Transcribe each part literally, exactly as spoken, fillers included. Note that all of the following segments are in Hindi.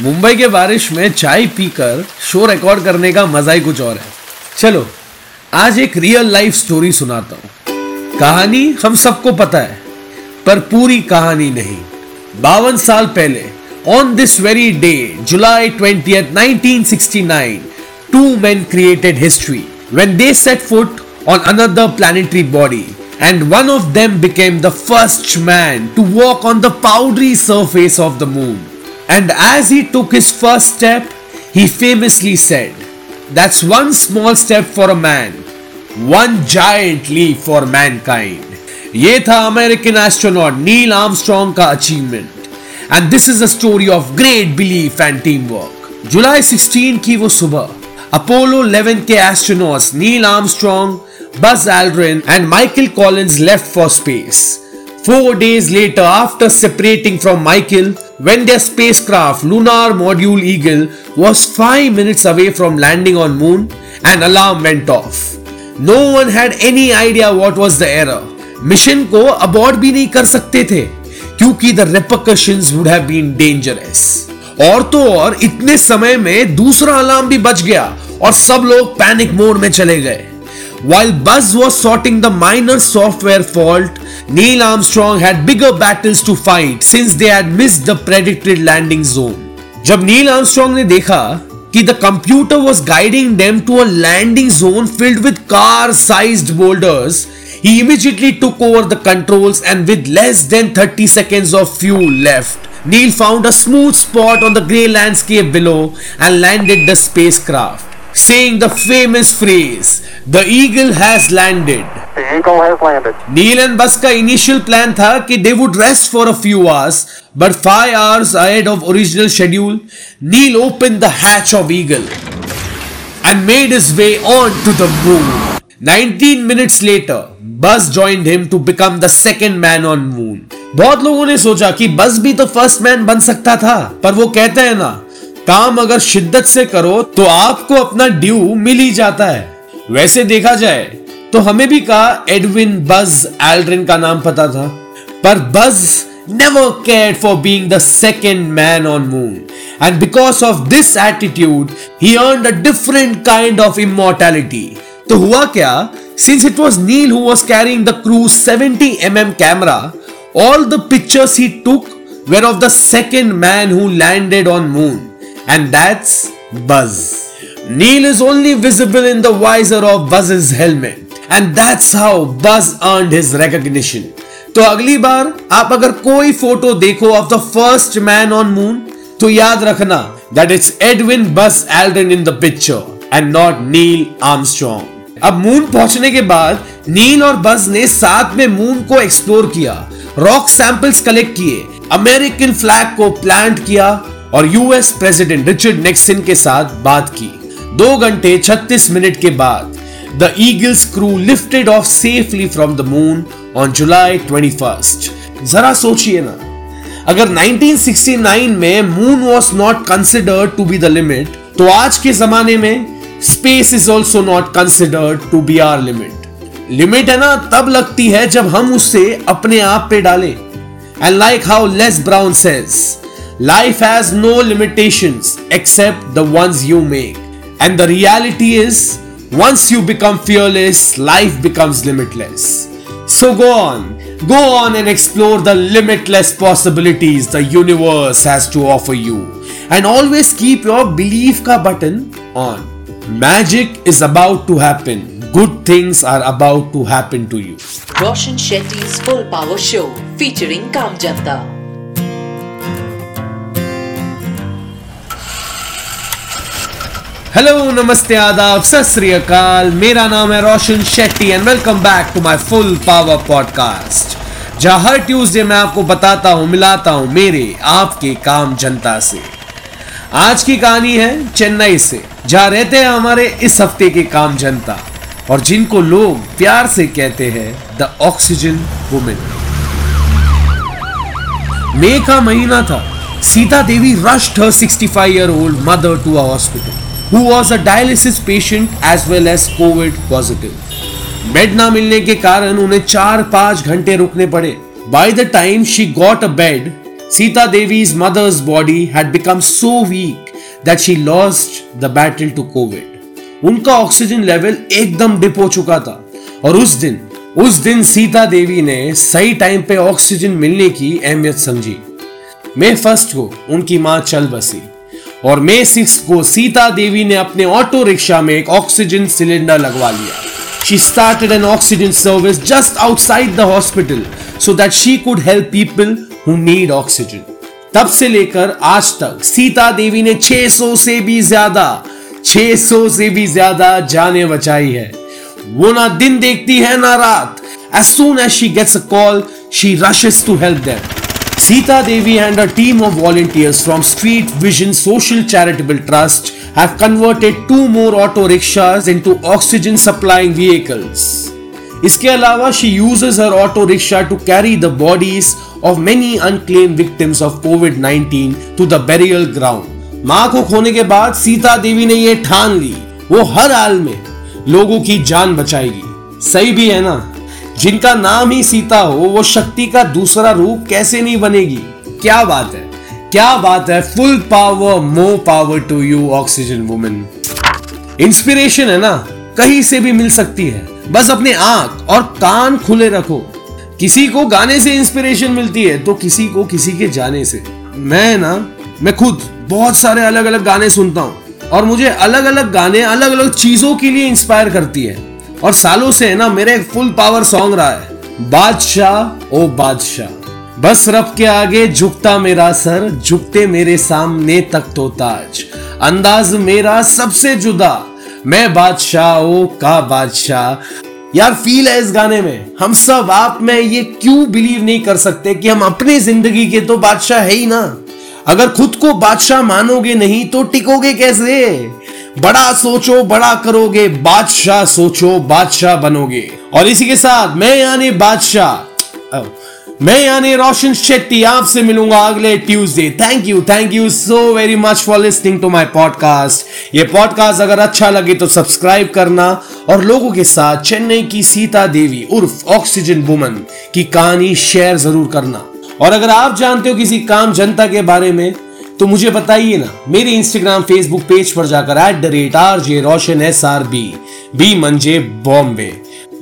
मुंबई के बारिश में चाय पीकर शो रिकॉर्ड करने का मजा ही कुछ और है। चलो आज एक रियल लाइफ स्टोरी सुनाता हूँ। कहानी हम सबको पता है पर पूरी कहानी नहीं। बावन साल पहले on this very day July twentieth nineteen sixty nine two men created history when they set foot on another planetary body, and one of them became the first man to walk on the powdery surface of the moon. And as he took his first step, he famously said, "That's one small step for a man, one giant leap for mankind." ये था American astronaut Neil Armstrong का achievement, and this is a story of great belief and teamwork. जुलाई सोलह की वो सुबह अपोलो इलेवन के astronauts Neil Armstrong, Buzz Aldrin and Michael Collins left for space. Four days later, after separating from Michael, when their spacecraft Lunar Module Eagle was five minutes away from landing on Moon, an alarm went off. No one had any idea what was the error. Mission को अबॉर्ट भी नहीं कर सकते थे क्योंकि the repercussions would have been dangerous. और तो और इतने समय में दूसरा अलार्म भी बच गया और सब लोग पैनिक मोड में चले गए। While Buzz was sorting the minor software fault, Neil Armstrong had bigger battles to fight since they had missed the predicted landing zone. जब नील आर्मस्ट्रॉन्ग ने देखा कि the computer was guiding them to a landing zone filled with car-sized boulders, he immediately took over the controls and with less than thirty seconds of fuel left, Neil found a smooth spot on the grey landscape below and landed the spacecraft, saying the famous phrase, "The eagle has landed." The eagle has landed. Neil and Buzz का initial plan था कि they would rest for a few hours, but five hours ahead of original schedule, Neil opened the hatch of Eagle and made his way on to the moon. nineteen minutes later, Buzz joined him to become the second man on moon. बहुत लोगों ने सोचा कि बस भी तो फर्स्ट मैन बन सकता था, पर वो कहते हैं ना, काम अगर शिद्दत से करो तो आपको अपना ड्यू मिल ही जाता है। वैसे देखा जाए तो हमें भी कहा एडविन बज एल्ड्रिन का नाम पता था, पर Buzz never cared for being the second man on moon and because of this attitude he earned a different kind of immortality. तो हुआ क्या, since it was Neil who was carrying the crew seventy M M camera, all the pictures he took were of the second man who landed on moon, and that's Buzz. Neil is only visible in the visor of Buzz's helmet, and that's how Buzz earned his recognition. तो अगली बार आप अगर कोई फोटो देखो of the first man on moon, तो याद रखना that it's Edwin Buzz Aldrin in the picture and not Neil Armstrong. अब मून पहुंचने के बाद नील और बज ने साथ में मून को एक्सप्लोर किया, रॉक सैंपल्स कलेक्ट किए, अमेरिकन फ्लैग को प्लांट किया और यूएस प्रेसिडेंट रिचर्ड निक्सन के साथ बात की। दो घंटे छत्तीस मिनट के बाद the Eagle's crew lifted off safely from the moon on July twenty first. जरा सोचिए ना, अगर नाइनटीन सिक्सटी नाइन में moon was not considered to be the limit, तो आज के जमाने में space is also not considered to be our limit. Limit है ना तब लगती है जब हम उसे अपने आप पे डालें। And like how Les Brown says, life has no limitations except the ones you make, and the reality is once you become fearless life becomes limitless. So go on go on and explore the limitless possibilities the universe has to offer you, and always keep your belief का button on. Magic is about to happen. Good things are about to happen to you. Roshan Shetty's Full Power Show featuring Kaam Janta. Hello, Namaste, Adab, Sat Sri Akal. मेरा नाम है Roshan Shetty and welcome back to my Full Power podcast, जहाँ हर ट्यूसडे मैं आपको बताता हूँ, मिलाता हूँ मेरे आपके काम जनता से। आज की कहानी है चेन्नई से, जहाँ रहते हैं हमारे इस हफ्ते के काम जनता और जिनको लोग प्यार से कहते हैं द ऑक्सीजन वुमेन। मई का महीना था। Sita Devi rushed her sixty five year old mother to a hospital who was a dialysis patient as well as COVID positive. Bed ना मिलने के कारण उन्हें चार पांच घंटे रुकने पड़े। By the time she got a bed Sita Devi's mother's body had become so weak that she lost the battle to COVID. उनका ऑक्सीजन लेवल एकदम डिप हो चुका था और उस दिन उस दिन सीता देवी ने सही टाइम पे ऑक्सीजन मिलने की अहमियत समझी। मई फर्स्ट को उनकी मां चल बसी और मई सिक्स को सीता देवी ने अपने ऑटो रिक्शा में एक ऑक्सीजन सिलेंडर लगवा लिया। She started an oxygen service just outside the hospital so that she could help people who need oxygen. तब से लेकर आज तक सीता देवी ने छह सौ से भी ज्यादा छह सौ से भी ज्यादा जानें बचाई है। वो ना दिन देखती है ना रात। As soon as she gets a call, she rushes to help them. Sita Devi and her team of volunteers from Street Vision Social Charitable Trust have converted two more auto rickshaws into oxygen supplying vehicles. इसके अलावा she uses her auto rickshaw to carry the bodies of many unclaimed victims of COVID nineteen to the burial ground. माँ को खोने के बाद सीता देवी ने ये ठान ली वो हर हाल में लोगों की जान बचाएगी। सही भी है ना? जिनका नाम ही सीता हो वो शक्ति का दूसरा रूप कैसे नहीं बनेगी? क्या बात है, क्या बात है। Full power, more power to you oxygen women. Inspiration है ना, कहीं से भी मिल सकती है, बस अपने आंख और कान खुले रखो। किसी को गाने से इंस्पिरेशन मिलती है तो किसी को किसी के जाने से। मैं ना मैं खुद बहुत सारे अलग अलग गाने सुनता हूँ और मुझे अलग अलग गाने अलग अलग चीजों के लिए इंस्पायर करती है और सालों से है ना मेरा एक फुल पावर सॉन्ग रहा है, बादशाह ओ बादशाह, बस रब के आगे झुकता मेरा सर, झुकते मेरे सामने तक तो ताज, अंदाज मेरा सबसे जुदा, मैं बादशाह ओ का बादशाह। यार फील है इस गाने में। हम सब आप में ये क्यों बिलीव नहीं कर सकते कि हम अपनी जिंदगी के तो बादशाह है ही ना। अगर खुद को बादशाह मानोगे नहीं तो टिकोगे कैसे? बड़ा सोचो, बड़ा करोगे, बादशाह सोचो, बादशाह बनोगे। और इसी के साथ मैं यानी बादशाह, मैं यानी रोशन शेट्टी आपसे मिलूंगा अगले Tuesday. Thank you, thank you so very much for listening to my podcast. ये पॉडकास्ट अगर अच्छा लगे तो सब्सक्राइब करना और लोगों के साथ चेन्नई की सीता देवी उर्फ ऑक्सीजन वुमन की कहानी शेयर जरूर करना। और अगर आप जानते हो किसी काम जनता के बारे में तो मुझे बताइए ना। मेरे इंस्टाग्राम फेसबुक पेज पर जाकर at the rate R J Roshan S R B B मंजे बॉम्बे,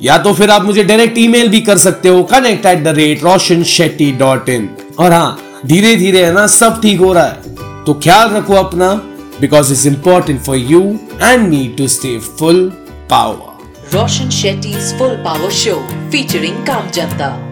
या तो फिर आप मुझे डायरेक्ट ईमेल भी कर सकते हो, connect at the rate Roshan Shetty dot in. और हाँ, धीरे धीरे है ना सब ठीक हो रहा है, तो ख्याल रखो अपना, because it's important for you and me to stay full power. Roshan Shetty full power show featuring काम जनता।